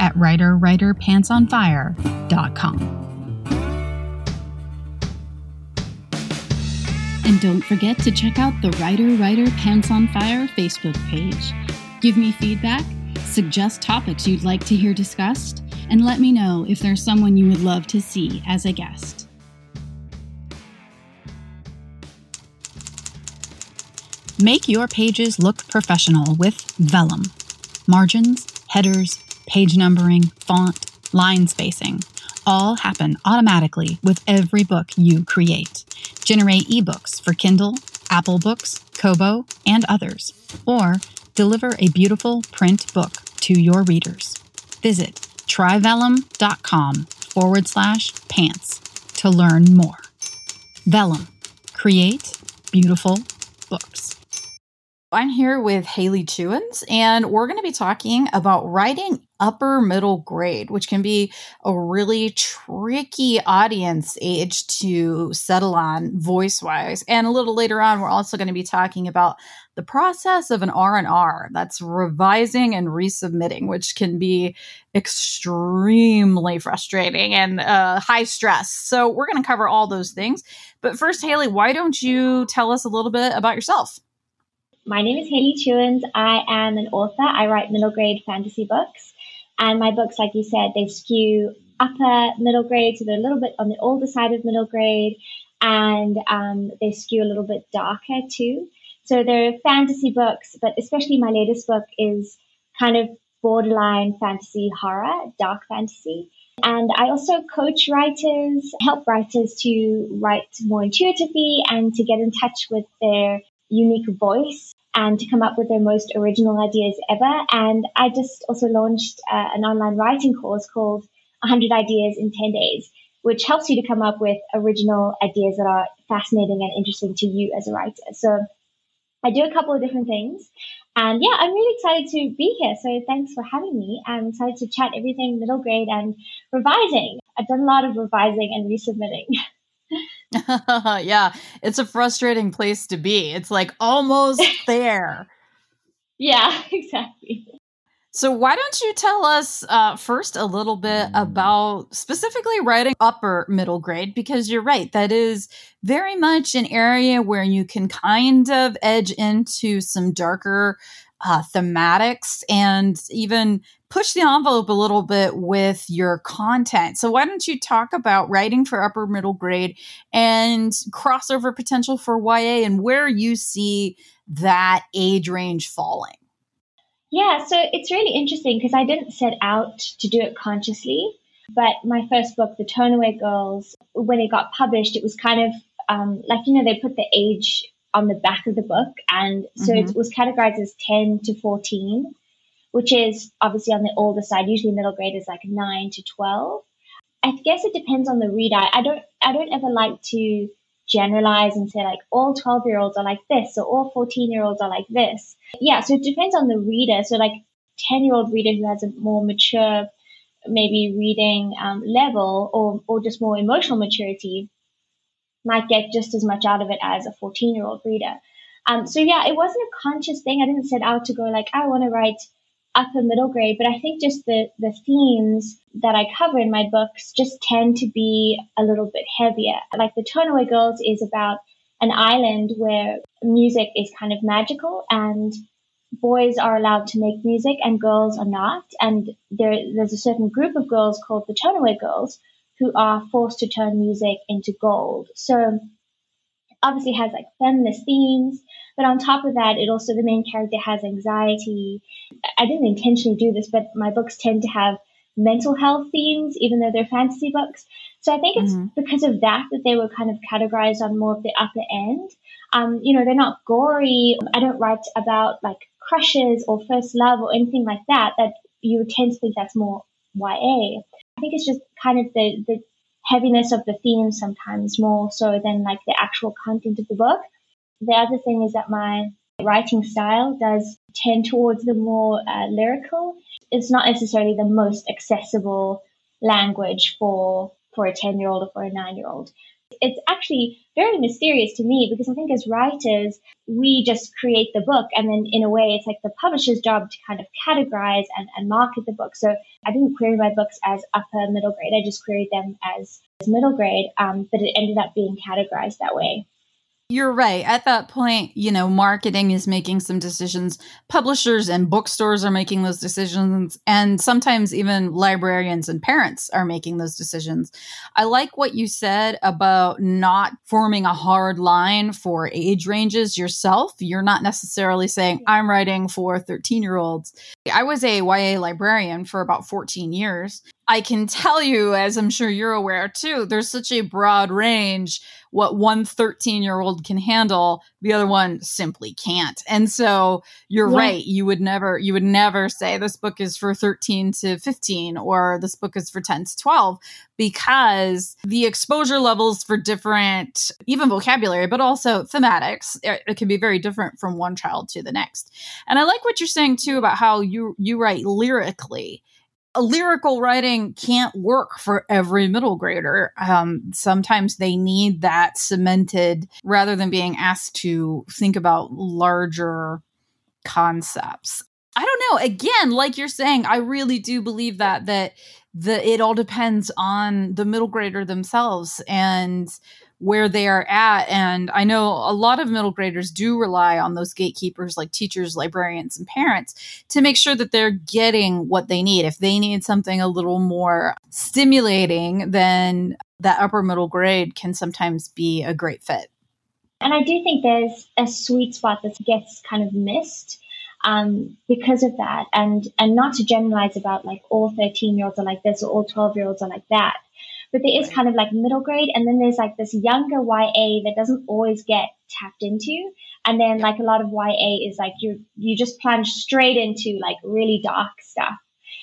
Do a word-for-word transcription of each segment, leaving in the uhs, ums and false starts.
at writer writer pants on fire dot com. And don't forget to check out the Writer Writer Pants on Fire Facebook page. Give me feedback, suggest topics you'd like to hear discussed, and let me know if there's someone you would love to see as a guest. Make your pages look professional with Vellum. Margins, headers, page numbering, font, line spacing all happen automatically with every book you create. Generate ebooks for Kindle, Apple Books, Kobo, and others, or deliver a beautiful print book to your readers. Visit try vellum dot com forward slash pants to learn more. Vellum. Create beautiful books. I'm here with Hayley Chewins, and we're going to be talking about writing upper middle grade, which can be a really tricky audience age to settle on voice-wise. And a little later on, we're also going to be talking about the process of an R and R, that's revising and resubmitting, which can be extremely frustrating and uh, high stress. So we're going to cover all those things. But first, Hayley, why don't you tell us a little bit about yourself? My name is Hayley Chewins. I am an author. I write middle grade fantasy books. And my books, like you said, they skew upper middle grade, so they're a little bit on the older side of middle grade. And um, they skew a little bit darker too. So they're fantasy books, but especially my latest book is kind of borderline fantasy horror, dark fantasy. And I also coach writers, help writers to write more intuitively and to get in touch with their unique voice and to come up with their most original ideas ever. And I just also launched uh, an online writing course called one hundred ideas in ten days, which helps you to come up with original ideas that are fascinating and interesting to you as a writer. So I do a couple of different things. And yeah, I'm really excited to be here. So thanks for having me. I'm excited to chat everything middle grade and revising. I've done a lot of revising and resubmitting. Yeah, it's a frustrating place to be. It's like almost there. Yeah, exactly. So why don't you tell us uh, first a little bit about specifically writing upper middle grade, because you're right, that is very much an area where you can kind of edge into some darker uh, thematics and even push the envelope a little bit with your content. So why don't you talk about writing for upper middle grade and crossover potential for Y A and where you see that age range falling? Yeah, so it's really interesting because I didn't set out to do it consciously, but my first book, The Turnaway Girls, when it got published, it was kind of um, like, you know, they put the age on the back of the book. And so mm-hmm. it was categorized as ten to fourteen. Which is obviously on the older side. Usually middle grade is like nine to twelve. I guess it depends on the reader. I don't I don't ever like to generalize and say like all twelve-year-olds are like this or all fourteen-year-olds are like this. Yeah, so it depends on the reader. So like ten-year-old reader who has a more mature maybe reading um, level or, or just more emotional maturity might get just as much out of it as a fourteen-year-old reader. Um, so yeah, it wasn't a conscious thing. I didn't set out to go like, I want to write upper middle grade, but I think just the, the themes that I cover in my books just tend to be a little bit heavier. Like The Turnaway Girls is about an island where music is kind of magical and boys are allowed to make music and girls are not. And there, there's a certain group of girls called the Turnaway Girls who are forced to turn music into gold. So obviously has like feminist themes, but on top of that, it also, the main character has anxiety. I didn't intentionally do this, but my books tend to have mental health themes, even though they're fantasy books. So I think it's mm-hmm. because of that that they were kind of categorized on more of the upper end. Um, you know, they're not gory. I don't write about like crushes or first love or anything like that, that you would tend to think that's more Y A. I think it's just kind of the, the heaviness of the theme sometimes more so than like the actual content of the book. The other thing is that my writing style does tend towards the more uh, lyrical. It's not necessarily the most accessible language for for a ten-year-old or for a nine-year-old. It's actually very mysterious to me because I think as writers, we just create the book, and then in a way it's like the publisher's job to kind of categorize and, and market the book. So I didn't query my books as upper middle grade. I just queried them as, as middle grade, um, but it ended up being categorized that way. You're right. At that point, you know, marketing is making some decisions. Publishers and bookstores are making those decisions. And sometimes even librarians and parents are making those decisions. I like what you said about not forming a hard line for age ranges yourself. You're not necessarily saying, I'm writing for thirteen-year-olds. I was a Y A librarian for about fourteen years. I can tell you, as I'm sure you're aware too, there's such a broad range. What one thirteen-year-old can handle, the other one simply can't. And so you're yeah. right. You would never, you would never say this book is for thirteen to fifteen or this book is for ten to twelve, because the exposure levels for different, even vocabulary, but also thematics, it, it can be very different from one child to the next. And I like what you're saying too about how you you write lyrically. A lyrical writing can't work for every middle grader. Um, sometimes they need that cemented rather than being asked to think about larger concepts. I don't know. Again, like you're saying, I really do believe that, that the, it all depends on the middle grader themselves and where they are at. And I know a lot of middle graders do rely on those gatekeepers like teachers, librarians, and parents to make sure that they're getting what they need. If they need something a little more stimulating, then that upper middle grade can sometimes be a great fit. And I do think there's a sweet spot that gets kind of missed um, because of that. And, and not to generalize about like all thirteen-year-olds are like this or all twelve-year-olds are like that. But there is kind of like middle grade, and then there's like this younger Y A that doesn't always get tapped into. And then like a lot of Y A is like you you just plunge straight into like really dark stuff,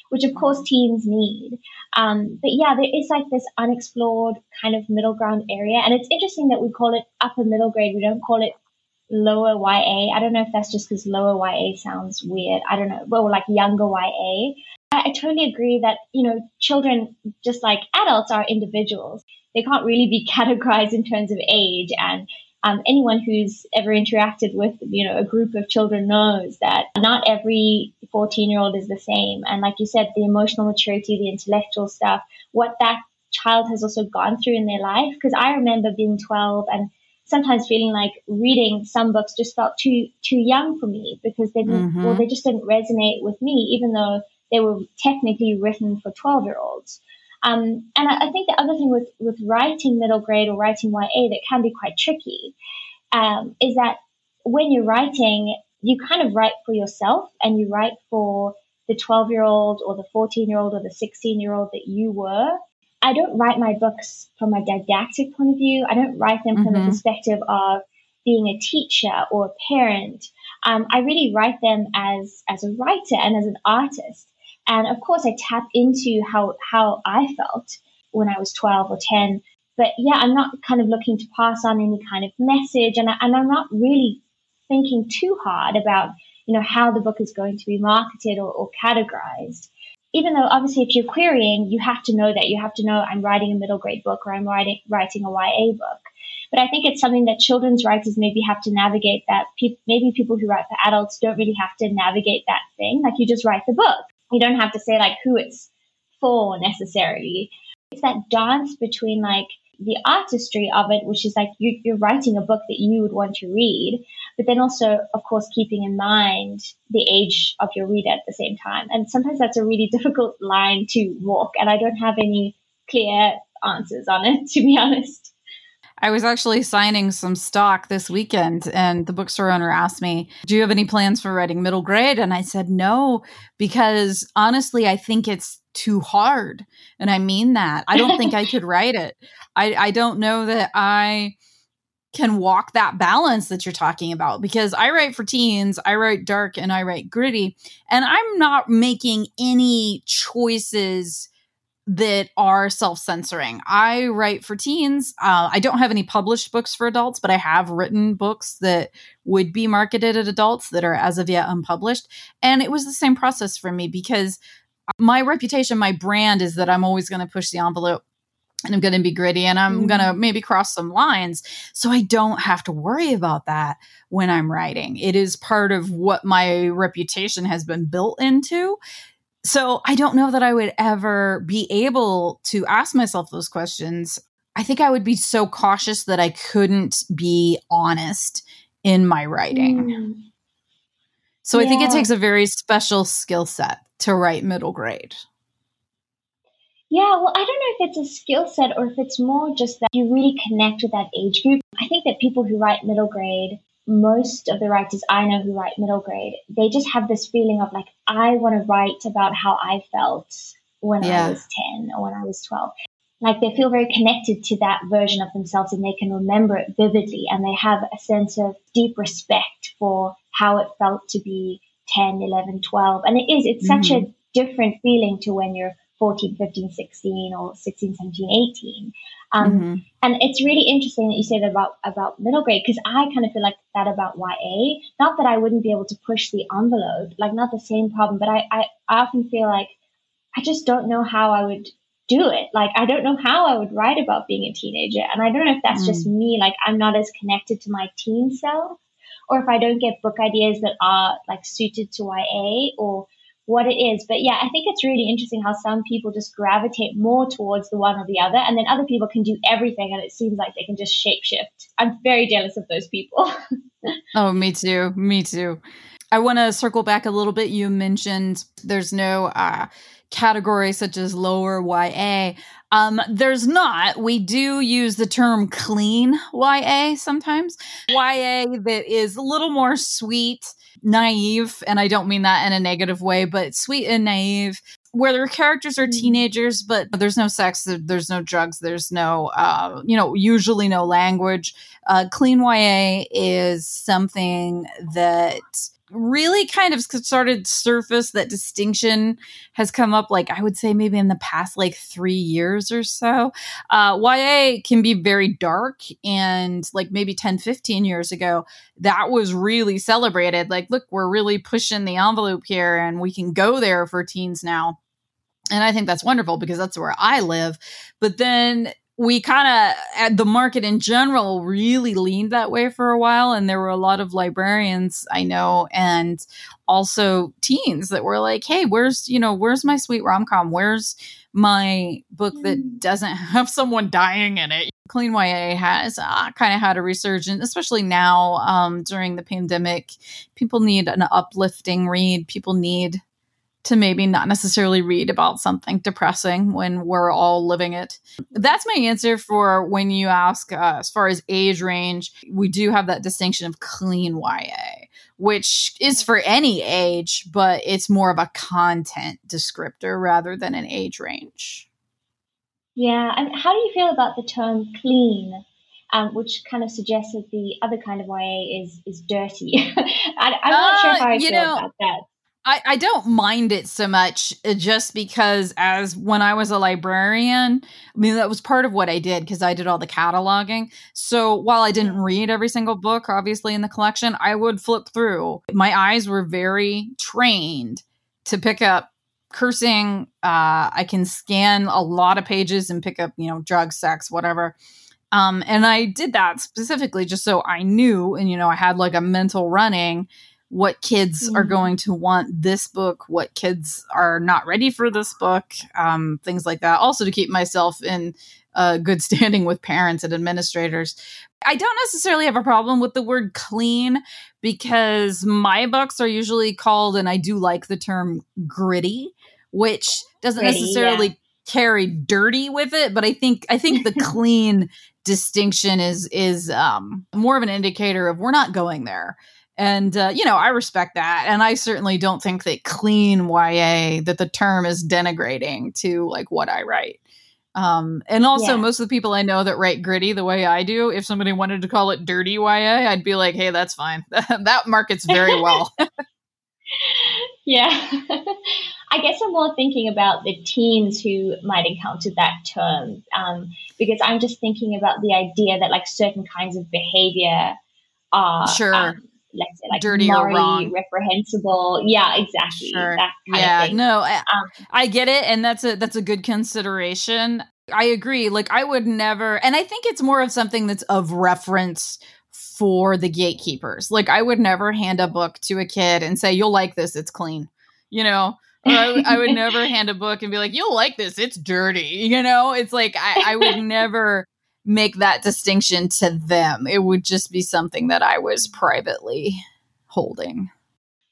which of course teens need. Um, but yeah, there is like this unexplored kind of middle ground area. And it's interesting that we call it upper middle grade. We don't call it lower Y A. I don't know if that's just because lower Y A sounds weird. I don't know. Well, like younger Y A. I totally agree that, you know, children, just like adults, are individuals. They can't really be categorized in terms of age. And um, anyone who's ever interacted with, you know, a group of children knows that not every fourteen-year-old is the same. And like you said, the emotional maturity, the intellectual stuff, what that child has also gone through in their life. Because I remember being twelve and sometimes feeling like reading some books just felt too too young for me because they didn't, mm-hmm. well, they just didn't resonate with me, even though they were technically written for twelve-year-olds. Um, and I, I think the other thing with, with writing middle grade or writing Y A that can be quite tricky um, is that when you're writing, you kind of write for yourself and you write for the twelve-year-old or the fourteen-year-old or the sixteen-year-old that you were. I don't write my books from a didactic point of view. I don't write them from mm-hmm. the perspective of being a teacher or a parent. Um, I really write them as, as a writer and as an artist. And of course, I tap into how, how I felt when I was twelve or ten. But yeah, I'm not kind of looking to pass on any kind of message. And, I, and I'm not really thinking too hard about, you know, how the book is going to be marketed or, or categorized. Even though obviously if you're querying, you have to know that. You have to know I'm writing a middle grade book or I'm writing, writing a Y A book. But I think it's something that children's writers maybe have to navigate that. Pe- maybe people who write for adults don't really have to navigate that thing. Like you just write the book. You don't have to say like who it's for necessarily. It's that dance between like the artistry of it, which is like you, you're writing a book that you would want to read, but then also, of course, keeping in mind the age of your reader at the same time. And sometimes that's a really difficult line to walk. And I don't have any clear answers on it, to be honest. I was actually signing some stock this weekend and the bookstore owner asked me, do you have any plans for writing middle grade? And I said, no, because honestly, I think it's too hard. And I mean that. I don't think I could write it. I, I don't know that I can walk that balance that you're talking about because I write for teens, I write dark and I write gritty, and I'm not making any choices that are self-censoring. I write for teens. Uh, I don't have any published books for adults, but I have written books that would be marketed at adults that are as of yet unpublished. And it was the same process for me because my reputation, my brand is that I'm always going to push the envelope and I'm going to be gritty and I'm mm-hmm. going to maybe cross some lines. So I don't have to worry about that when I'm writing. It is part of what my reputation has been built into. So I don't know that I would ever be able to ask myself those questions. I think I would be so cautious that I couldn't be honest in my writing. Mm. So yeah. I think it takes a very special skill set to write middle grade. Yeah, well, I don't know if it's a skill set or if it's more just that you really connect with that age group. I think that people who write middle grade, most of the writers I know who write middle grade, they just have this feeling of like, I want to write about how I felt when yeah. I was ten or when I was twelve. Like they feel very connected to that version of themselves and they can remember it vividly and they have a sense of deep respect for how it felt to be ten, eleven, twelve. And it is, it's mm-hmm. such a different feeling to when you're fourteen, fifteen, sixteen or sixteen, seventeen, eighteen. Um, mm-hmm. And it's really interesting that you say that about, about middle grade because I kind of feel like that about Y A. Not that I wouldn't be able to push the envelope, like not the same problem, but I, I, I often feel like I just don't know how I would do it. Like I don't know how I would write about being a teenager. And I don't know if that's mm. just me, like I'm not as connected to my teen self or if I don't get book ideas that are like suited to Y A or what it is. But yeah, I think it's really interesting how some people just gravitate more towards the one or the other, and then other people can do everything and it seems like they can just shapeshift. I'm very jealous of those people. Oh, me too. Me too. I want to circle back a little bit. You mentioned there's no uh, category such as lower Y A. Um, there's not. We do use the term clean Y A sometimes. Y A that is a little more sweet, naive, and I don't mean that in a negative way, but sweet and naive, where their characters are teenagers, but there's no sex, there's no drugs, there's no, uh, you know, usually no language. Uh, clean Y A is something that really kind of started surface. That distinction has come up, like I would say maybe in the past like three years or so. Uh, Y A can be very dark, and like maybe ten, fifteen years ago, that was really celebrated. Like, look, we're really pushing the envelope here and we can go there for teens now. And I think that's wonderful because that's where I live. But then we kind of, the market in general really leaned that way for a while. And there were a lot of librarians I know and also teens that were like, hey, where's, you know, where's my sweet rom-com? Where's my book that doesn't have someone dying in it? Clean Y A has uh, kind of had a resurgence, especially now um, during the pandemic. People need an uplifting read. People need to maybe not necessarily read about something depressing when we're all living it. That's my answer for when you ask uh, as far as age range. We do have that distinction of clean Y A, which is for any age, but it's more of a content descriptor rather than an age range. Yeah. And how do you feel about the term clean? Um, which kind of suggests that the other kind of Y A is is dirty. I, I'm not uh, sure how I feel know, about that. I, I don't mind it so much just because as when I was a librarian, I mean, that was part of what I did because I did all the cataloging. So while I didn't read every single book, obviously, in the collection, I would flip through. My eyes were very trained to pick up cursing. Uh, I can scan a lot of pages and pick up, you know, drugs, sex, whatever. Um, and I did that specifically just so I knew and, you know, I had like a mental running what kids mm. are going to want this book, what kids are not ready for this book, um, things like that. Also to keep myself in uh, good standing with parents and administrators. I don't necessarily have a problem with the word clean because my books are usually called, and I do like the term gritty, which doesn't gritty, necessarily yeah. carry dirty with it. But I think I think the clean distinction is, is um, more of an indicator of we're not going there. And, uh, you know, I respect that. And I certainly don't think that clean Y A, that the term is denigrating to like what I write. Um, and also yeah. most of the people I know that write gritty the way I do, if somebody wanted to call it dirty Y A, I'd be like, hey, that's fine. That markets very well. Yeah. I guess I'm more thinking about the teens who might encounter that term, um, because I'm just thinking about the idea that like certain kinds of behavior are, sure. um, let's say, like dirty or wrong, reprehensible. Yeah, exactly. Sure. That kind yeah, of thing. no, I, um, I get it, and that's a that's a good consideration. I agree. Like, I would never, and I think it's more of something that's of reference for the gatekeepers. Like, I would never hand a book to a kid and say, "You'll like this. It's clean," you know. Or I, w- I would never hand a book and be like, "You'll like this. It's dirty." You know, it's like I, I would never make that distinction to them. It would just be something that I was privately holding.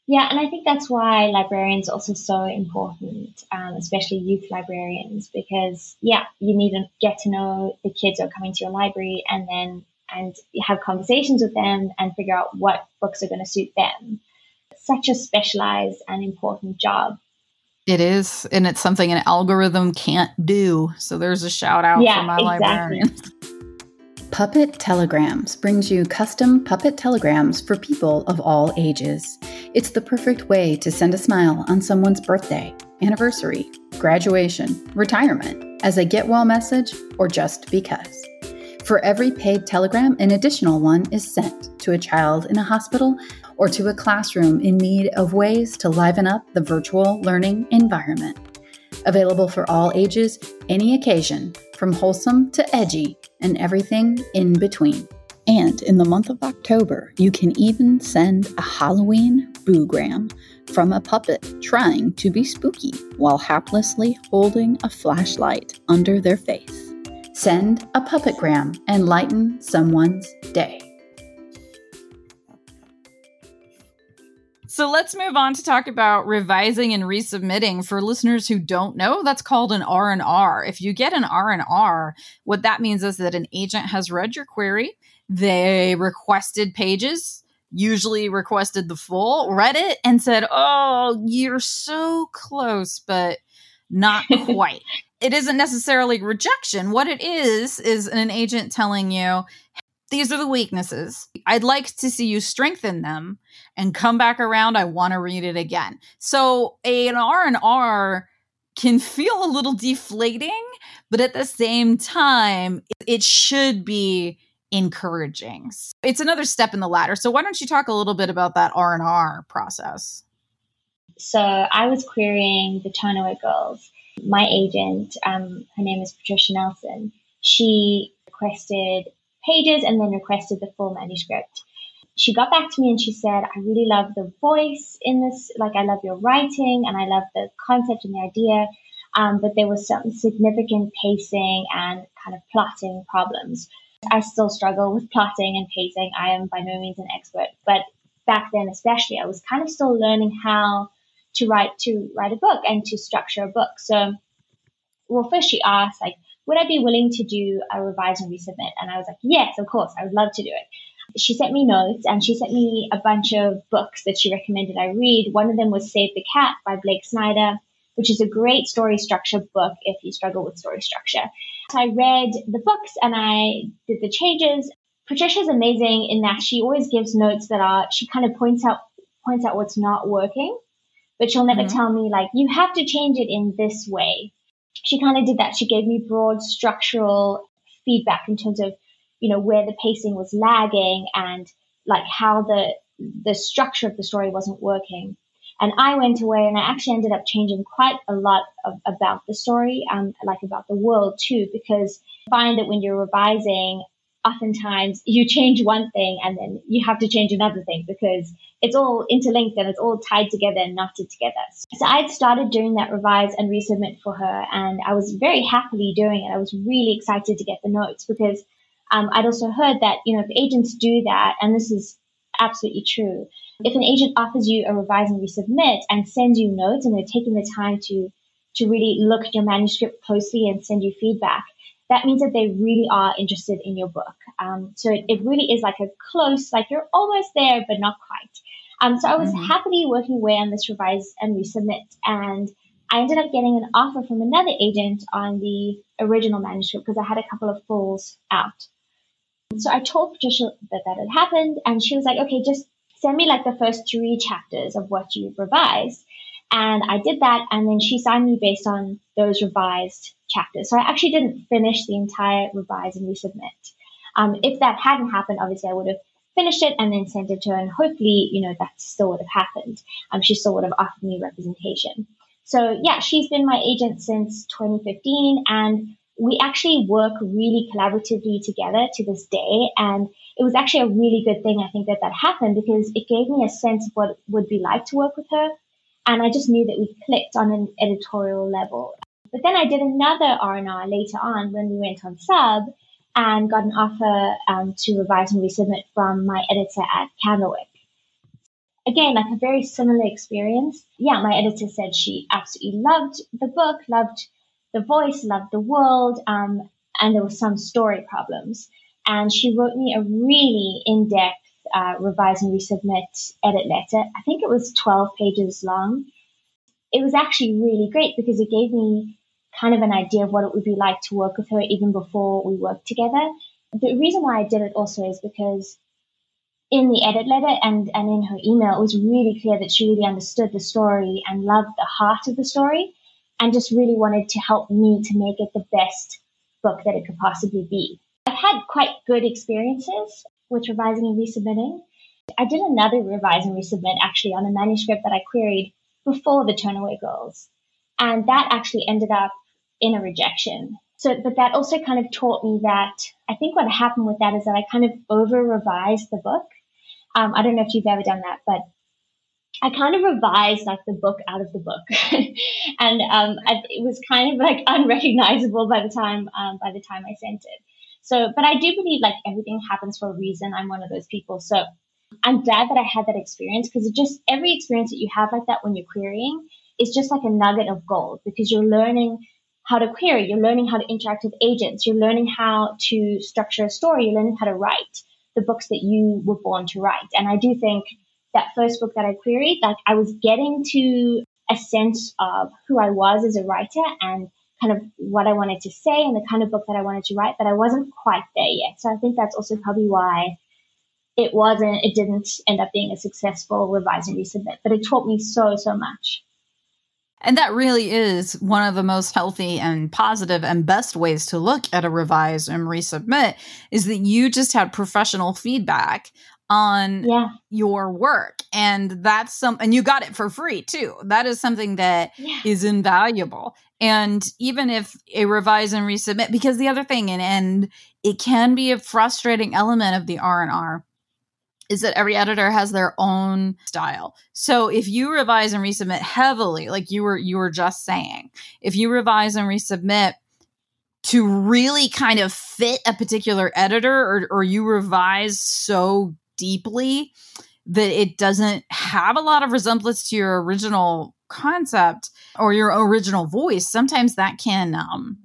Yeah, and I think that's why librarians are also so important, um, especially youth librarians, because, yeah, you need to get to know the kids who are coming to your library and then and have conversations with them and figure out what books are going to suit them. It's such a specialized and important job. It is, and it's something an algorithm can't do. So there's a shout out yeah, for my exactly. librarians. Puppet Telegrams brings you custom puppet telegrams for people of all ages. It's the perfect way to send a smile on someone's birthday, anniversary, graduation, retirement, as a get well message, or just because. For every paid telegram, an additional one is sent to a child in a hospital or to a classroom in need of ways to liven up the virtual learning environment. Available for all ages, any occasion, from wholesome to edgy, and everything in between. And in the month of October, you can even send a Halloween boogram from a puppet trying to be spooky while haplessly holding a flashlight under their face. Send a puppetgram and lighten someone's day. So let's move on to talk about revising and resubmitting. For listeners who don't know, that's called an R and R. If you get an R and R, what that means is that an agent has read your query. They requested pages, usually requested the full, read it, and said, "Oh, you're so close, but not quite." It isn't necessarily rejection. What it is, is an agent telling you, "These are the weaknesses. I'd like to see you strengthen them and come back around. I want to read it again." So an R and R can feel a little deflating, but at the same time, it should be encouraging. It's another step in the ladder. So why don't you talk a little bit about that R and R process? So I was querying the Turnaway Girls. My agent, um, her name is Patricia Nelson, she requested pages and then requested the full manuscript. She got back to me and she said, "I really love the voice in this, like I love your writing and I love the concept and the idea, um, but there was some significant pacing and kind of plotting problems." I still struggle with plotting and pacing. I am by no means an expert, but back then especially, I was kind of still learning how to write to write a book and to structure a book. So, well, first she asked, like, "Would I be willing to do a revise and resubmit?" And I was like, "Yes, of course, I would love to do it." She sent me notes and she sent me a bunch of books that she recommended I read. One of them was Save the Cat by Blake Snyder, which is a great story structure book if you struggle with story structure. So I read the books and I did the changes. Patricia's amazing in that she always gives notes that are, she kind of points out points out what's not working, but she'll never mm-hmm. tell me, like, "You have to change it in this way." She kind of did that. She gave me broad structural feedback in terms of, you know, where the pacing was lagging and like how the the structure of the story wasn't working. And I went away and I actually ended up changing quite a lot of, about the story, um, like about the world too, because I find that when you're revising, oftentimes you change one thing and then you have to change another thing because it's all interlinked and it's all tied together and knotted together. So I'd started doing that revise and resubmit for her, and I was very happily doing it. I was really excited to get the notes because um, I'd also heard that, you know, if agents do that, and this is absolutely true, if an agent offers you a revise and resubmit and sends you notes and they're taking the time to to really look at your manuscript closely and send you feedback, that means that they really are interested in your book. Um, so it, it really is like a close, like you're almost there, but not quite. Um, so I was mm-hmm. happily working away on this revise and resubmit. And I ended up getting an offer from another agent on the original manuscript because I had a couple of fulls out. So I told Patricia that that had happened. And she was like, "Okay, just send me like the first three chapters of what you've revised." And I did that, and then she signed me based on those revised chapters. So I actually didn't finish the entire revise and resubmit. Um, if that hadn't happened, obviously I would have finished it and then sent it to her, and hopefully, you know, that still would have happened. Um, she still would have offered me representation. So yeah, she's been my agent since twenty fifteen, and we actually work really collaboratively together to this day. And it was actually a really good thing, I think, that that happened, because it gave me a sense of what it would be like to work with her. And I just knew that we clicked on an editorial level. But then I did another R and R later on when we went on sub, and got an offer um, to revise and resubmit from my editor at Candlewick. Again, like a very similar experience. Yeah, my editor said she absolutely loved the book, loved the voice, loved the world, um, and there were some story problems. And she wrote me a really in-depth uh, revise and resubmit edit letter. I think it was twelve pages long. It was actually really great because it gave me kind of an idea of what it would be like to work with her even before we worked together. The reason why I did it also is because in the edit letter and, and in her email, it was really clear that she really understood the story and loved the heart of the story, and just really wanted to help me to make it the best book that it could possibly be. I've had quite good experiences with revising and resubmitting. I did another revise and resubmit actually on a manuscript that I queried before The Turnaway Girls. And that actually ended up in a rejection. So, but that also kind of taught me that, I think what happened with that is that I kind of over-revised the book. Um, I don't know if you've ever done that, but I kind of revised like the book out of the book. And um, I, it was kind of like unrecognizable by the time, um, by the time I sent it. So, but I do believe like everything happens for a reason. I'm one of those people. So I'm glad that I had that experience, because it just, every experience that you have like that when you're querying, it's just like a nugget of gold, because you're learning how to query, you're learning how to interact with agents, you're learning how to structure a story, you're learning how to write the books that you were born to write. And I do think that first book that I queried, like I was getting to a sense of who I was as a writer and kind of what I wanted to say and the kind of book that I wanted to write, but I wasn't quite there yet. So I think that's also probably why it wasn't, it didn't end up being a successful revise and resubmit, but it taught me so, so much. And that really is one of the most healthy and positive and best ways to look at a revise and resubmit, is that you just had professional feedback on yeah. your work. And that's some, and you got it for free too. That is something that yeah. is invaluable. And even if a revise and resubmit, because the other thing, and, and it can be a frustrating element of the R and R, is that every editor has their own style. So if you revise and resubmit heavily, like you were you were just saying, if you revise and resubmit to really kind of fit a particular editor, or, or you revise so deeply that it doesn't have a lot of resemblance to your original concept or your original voice, sometimes that can um,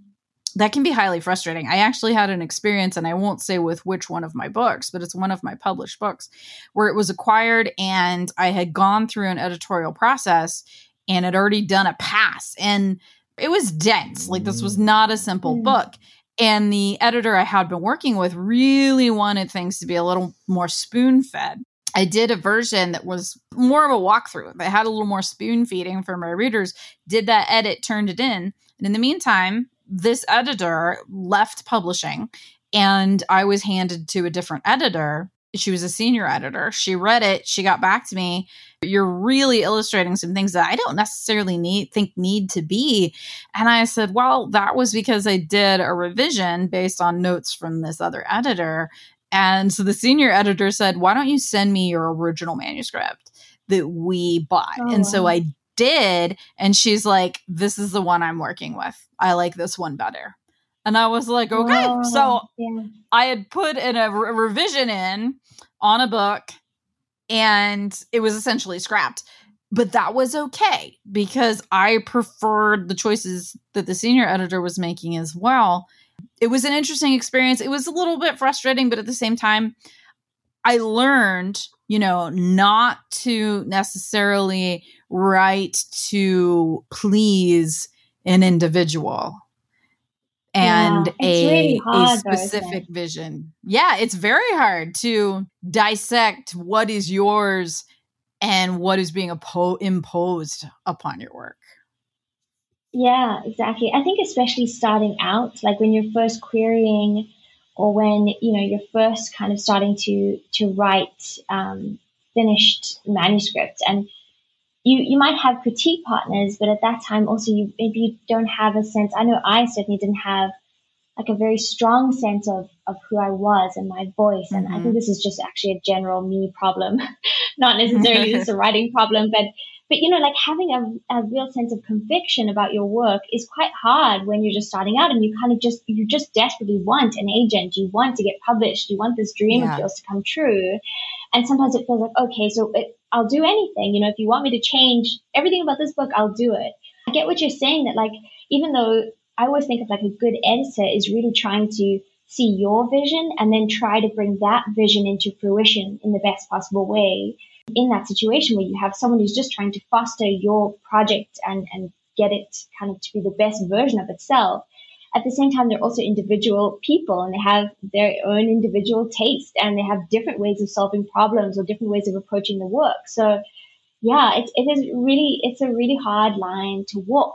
that can be highly frustrating. I actually had an experience, and I won't say with which one of my books, but it's one of my published books, where it was acquired and I had gone through an editorial process and had already done a pass. And it was dense. Like, this was not a simple mm. book. And the editor I had been working with really wanted things to be a little more spoon-fed. I did a version that was more of a walkthrough. I had a little more spoon-feeding for my readers, did that edit, turned it in. And in the meantime, this editor left publishing, and I was handed to a different editor. She was a senior editor. She read it. She got back to me. You're really illustrating some things that I don't necessarily need think need to be. And I said, well, that was because I did a revision based on notes from this other editor. And so the senior editor said, why don't you send me your original manuscript that we bought? Oh, and so I did. did. And she's like, this is the one I'm working with. I like this one better. And I was like, okay. Whoa, so yeah. I had put in a re- revision in on a book, and it was essentially scrapped, but that was okay because I preferred the choices that the senior editor was making as well. It was an interesting experience. It was a little bit frustrating, but at the same time, I learned, you know, not to necessarily write to please an individual and yeah, a, really hard, a specific vision. Yeah, it's very hard to dissect what is yours and what is being impo- imposed upon your work. Yeah, exactly. I think especially starting out, like when you're first querying or when, you know, you're first kind of starting to to write um, finished manuscripts, and you, you might have critique partners, but at that time also you maybe you don't have a sense. I know I certainly didn't have like a very strong sense of, of who I was and my voice. And mm-hmm. I think this is just actually a general me problem, not necessarily just a writing problem, but, but, you know, like having a, a real sense of conviction about your work is quite hard when you're just starting out, and you kind of just, you just desperately want an agent. You want to get published. You want this dream yeah. of yours to come true. And sometimes it feels like, okay, so it, I'll do anything. You know, if you want me to change everything about this book, I'll do it. I get what you're saying, that like, even though I always think of like a good editor is really trying to see your vision and then try to bring that vision into fruition in the best possible way in that situation where you have someone who's just trying to foster your project and, and get it kind of to be the best version of itself. At the same time, they're also individual people, and they have their own individual taste, and they have different ways of solving problems or different ways of approaching the work. So yeah, it, it is really, it's a really hard line to walk.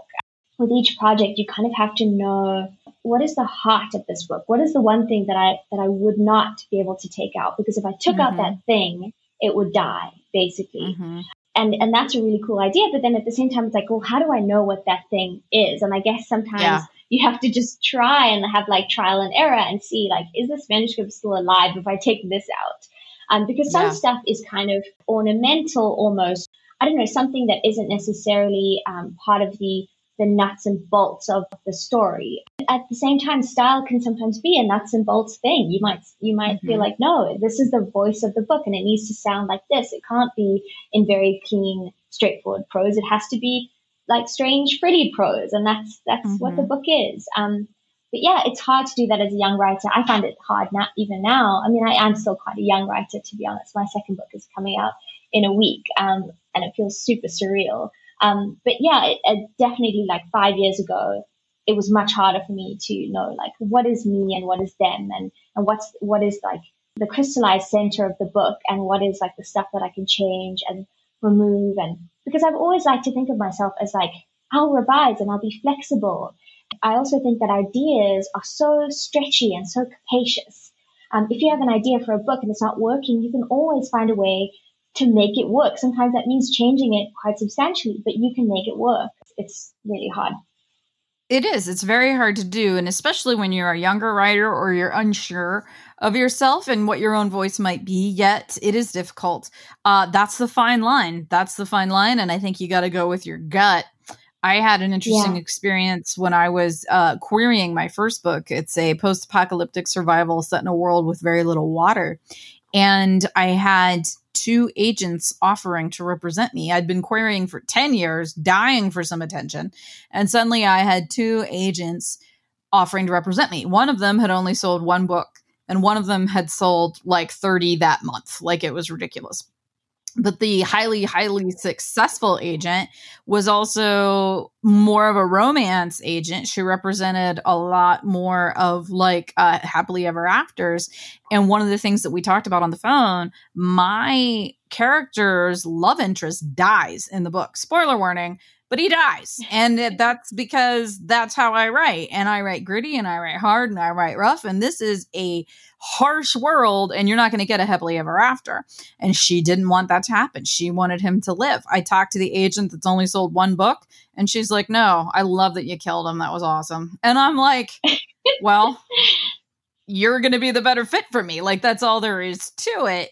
With each project, you kind of have to know, what is the heart of this work? What is the one thing that I that I would not be able to take out? Because if I took mm-hmm. out that thing, it would die, basically. Mm-hmm. And and that's a really cool idea. But then at the same time, it's like, well, how do I know what that thing is? And I guess sometimes yeah. you have to just try and have like trial and error and see, like, is this manuscript still alive if I take this out? Um, because some yeah. stuff is kind of ornamental almost. I don't know, something that isn't necessarily um, part of the the nuts and bolts of the story. At the same time, style can sometimes be a nuts and bolts thing. You might you might mm-hmm. feel like, no, this is the voice of the book and it needs to sound like this. It can't be in very clean, straightforward prose. It has to be like strange, pretty prose, and that's that's mm-hmm. what the book is. Um, but yeah, it's hard to do that as a young writer. I find it hard now, even now. I mean, I am still quite a young writer, to be honest. My second book is coming out in a week, um, and it feels super surreal. Um, but yeah, it, it definitely like five years ago, it was much harder for me to know like what is me and what is them, and, and what's what is like the crystallized center of the book, and what is like the stuff that I can change and remove. And because I've always liked to think of myself as like, I'll revise and I'll be flexible. I also think that ideas are so stretchy and so capacious. Um, if you have an idea for a book and it's not working, you can always find a way to make it work. Sometimes that means changing it quite substantially, but you can make it work. It's really hard. It is. It's very hard to do. And especially when you're a younger writer or you're unsure of yourself and what your own voice might be, yet it is difficult. Uh, that's the fine line. That's the fine line. And I think you got to go with your gut. I had an interesting yeah. experience when I was uh, querying my first book. It's a post-apocalyptic survival set in a world with very little water. And I had two agents offering to represent me. I'd been querying for ten years, dying for some attention. And suddenly I had two agents offering to represent me. One of them had only sold one book, and one of them had sold like thirty that month. Like, it was ridiculous. But the highly, highly successful agent was also more of a romance agent. She represented a lot more of like uh, happily ever afters. And one of the things that we talked about on the phone, my character's love interest dies in the book. Spoiler warning, but he dies. And that's because that's how I write. And I write gritty, and I write hard, and I write rough. And this is a harsh world, and you're not going to get a happily ever after. And she didn't want that to happen. She wanted him to live. I talked to the agent that's only sold one book, and she's like, no, I love that you killed him. That was awesome. And I'm like, well, you're going to be the better fit for me. Like, that's all there is to it.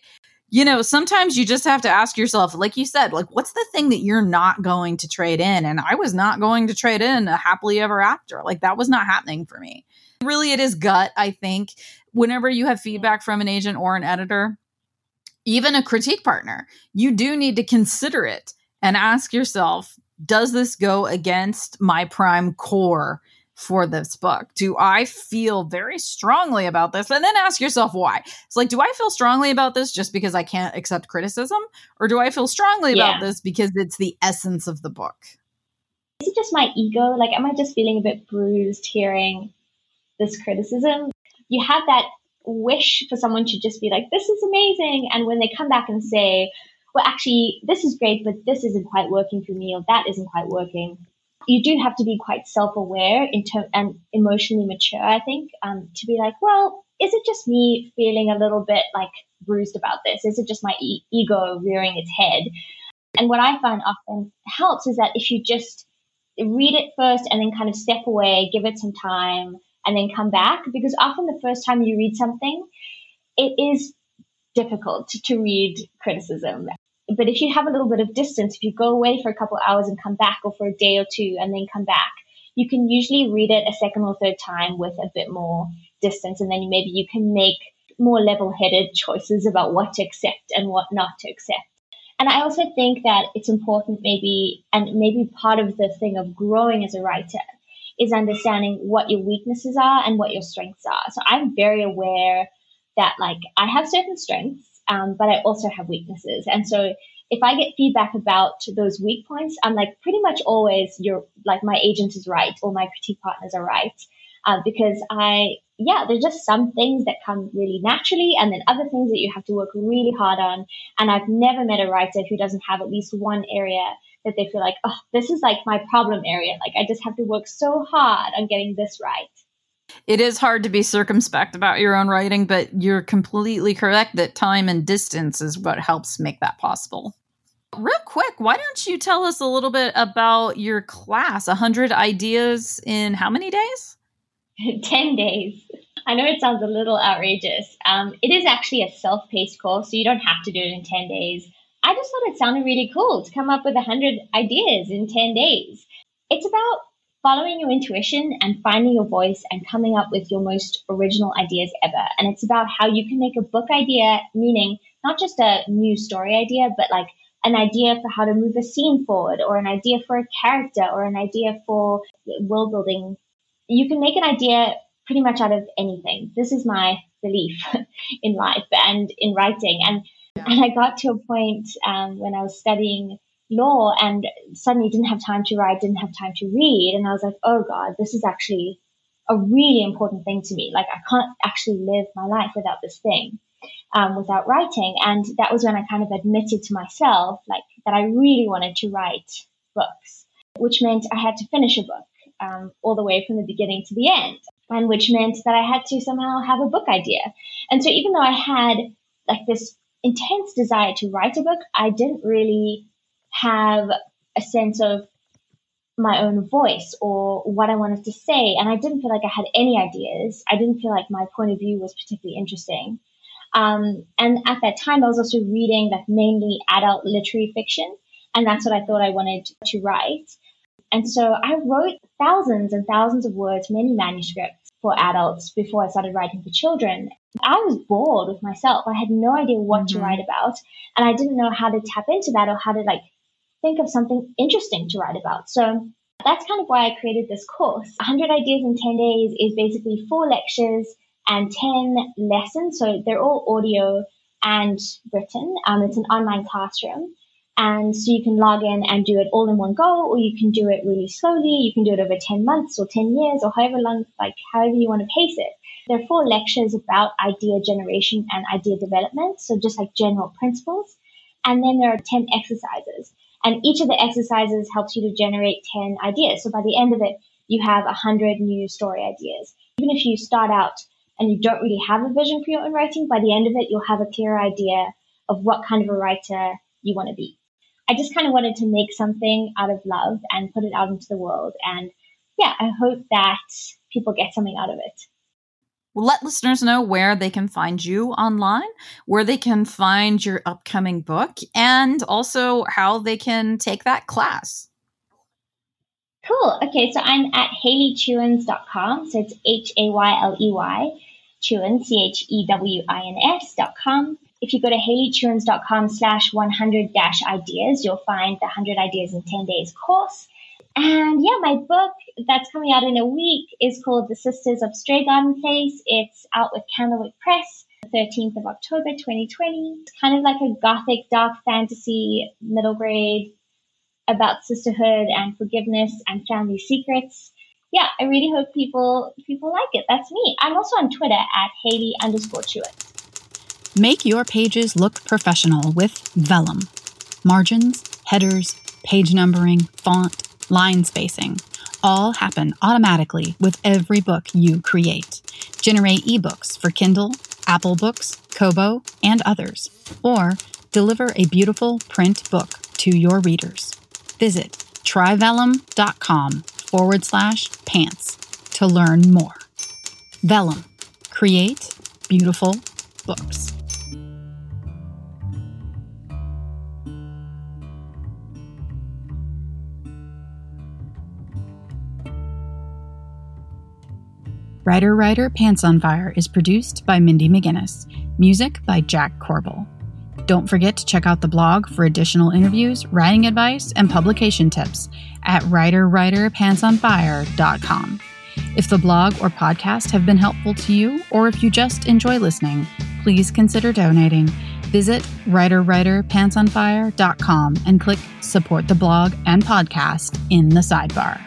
You know, sometimes you just have to ask yourself, like you said, like, what's the thing that you're not going to trade in? And I was not going to trade in a happily ever after. Like, that was not happening for me. Really, it is gut, I think. Whenever you have feedback from an agent or an editor, even a critique partner, you do need to consider it and ask yourself, does this go against my prime core for this book? Do I feel very strongly about this? And then ask yourself why. It's like, do I feel strongly about this just because I can't accept criticism? Or do I feel strongly yeah. about this because it's the essence of the book? Is it just my ego? Like, am I just feeling a bit bruised hearing this criticism? You have that wish for someone to just be like, this is amazing. And when they come back and say, well, actually, this is great, but this isn't quite working for me, or that isn't quite working. You do have to be quite self-aware in ter- and emotionally mature, I think, um, to be like, well, is it just me feeling a little bit like bruised about this? Is it just my e- ego rearing its head? And what I find often helps is that if you just read it first and then kind of step away, give it some time, and then come back, because often the first time you read something, it is difficult to, to read criticism. But if you have a little bit of distance, if you go away for a couple of hours and come back, or for a day or two and then come back, you can usually read it a second or third time with a bit more distance, and then maybe you can make more level-headed choices about what to accept and what not to accept. And I also think that it's important maybe, and maybe part of the thing of growing as a writer is understanding what your weaknesses are and what your strengths are. So I'm very aware that like I have certain strengths, um, but I also have weaknesses. And so if I get feedback about those weak points, I'm like pretty much always you're like my agent is right or my critique partners are right. Uh, because I, yeah, there's just some things that come really naturally, and then other things that you have to work really hard on. And I've never met a writer who doesn't have at least one area that they feel like, oh, this is like my problem area. Like I just have to work so hard on getting this right. It is hard to be circumspect about your own writing, but you're completely correct that time and distance is what helps make that possible. Real quick, why don't you tell us a little bit about your class, one hundred Ideas in how many days? ten days. I know it sounds a little outrageous. Um, it is actually a self-paced course, so you don't have to do it in ten days. I just thought it sounded really cool to come up with one hundred ideas in ten days. It's about following your intuition and finding your voice and coming up with your most original ideas ever. And it's about how you can make a book idea, meaning not just a new story idea, but like an idea for how to move a scene forward, or an idea for a character, or an idea for world building. You can make an idea pretty much out of anything. This is my belief in life and in writing. And, yeah. and I got to a point um, when I was studying law and suddenly didn't have time to write, didn't have time to read. And I was like, oh God, this is actually a really important thing to me. Like I can't actually live my life without this thing, um, without writing. And that was when I kind of admitted to myself, like that I really wanted to write books, which meant I had to finish a book. Um, all the way from the beginning to the end, and which meant that I had to somehow have a book idea. And so even though I had like this intense desire to write a book, I didn't really have a sense of my own voice or what I wanted to say. And I didn't feel like I had any ideas. I didn't feel like my point of view was particularly interesting. Um, and at that time, I was also reading like mainly adult literary fiction, and that's what I thought I wanted to write. And so I wrote thousands and thousands of words, many manuscripts for adults before I started writing for children. I was bored with myself. I had no idea what mm-hmm. to write about. And I didn't know how to tap into that or how to like think of something interesting to write about. So that's kind of why I created this course. one hundred Ideas in ten days is basically four lectures and ten lessons. So they're all audio and written. Um, it's an online classroom. And so you can log in and do it all in one go, or you can do it really slowly. You can do it over ten months or ten years or however long, like however you want to pace it. There are four lectures about idea generation and idea development. So just like general principles. And then there are ten exercises, and each of the exercises helps you to generate ten ideas. So by the end of it, you have a hundred new story ideas. Even if you start out and you don't really have a vision for your own writing, by the end of it, you'll have a clear idea of what kind of a writer you want to be. I just kind of wanted to make something out of love and put it out into the world. And yeah, I hope that people get something out of it. Well, let listeners know where they can find you online, where they can find your upcoming book, and also how they can take that class. Cool. Okay, so I'm at hayley chewins dot com. So it's H A Y L E Y, Chewins, C H E W I N S dot com. If you go to hayley chewins dot com slash one hundred ideas, you'll find the one hundred Ideas in ten days course. And yeah, my book that's coming out in a week is called The Sisters of Straygarden Place. It's out with Candlewick Press, the thirteenth of October, twenty twenty. It's kind of like a gothic, dark fantasy, middle grade about sisterhood and forgiveness and family secrets. Yeah, I really hope people people like it. That's me. I'm also on Twitter at Hayley underscore Chewins. Make your pages look professional with Vellum. Margins, headers, page numbering, font, line spacing all happen automatically with every book you create. Generate ebooks for Kindle, Apple Books, Kobo, and others, or deliver a beautiful print book to your readers. Visit try vellum dot com forward slash pants to learn more. Vellum. Create beautiful books. Writer Writer Pants on Fire is produced by Mindy McGinnis. Music by Jack Corbel. Don't forget to check out the blog for additional interviews, writing advice, and publication tips at writer writer pants on fire dot com. If the blog or podcast have been helpful to you, or if you just enjoy listening, please consider donating. Visit writer writer pants on fire dot com and click Support the Blog and Podcast in the sidebar.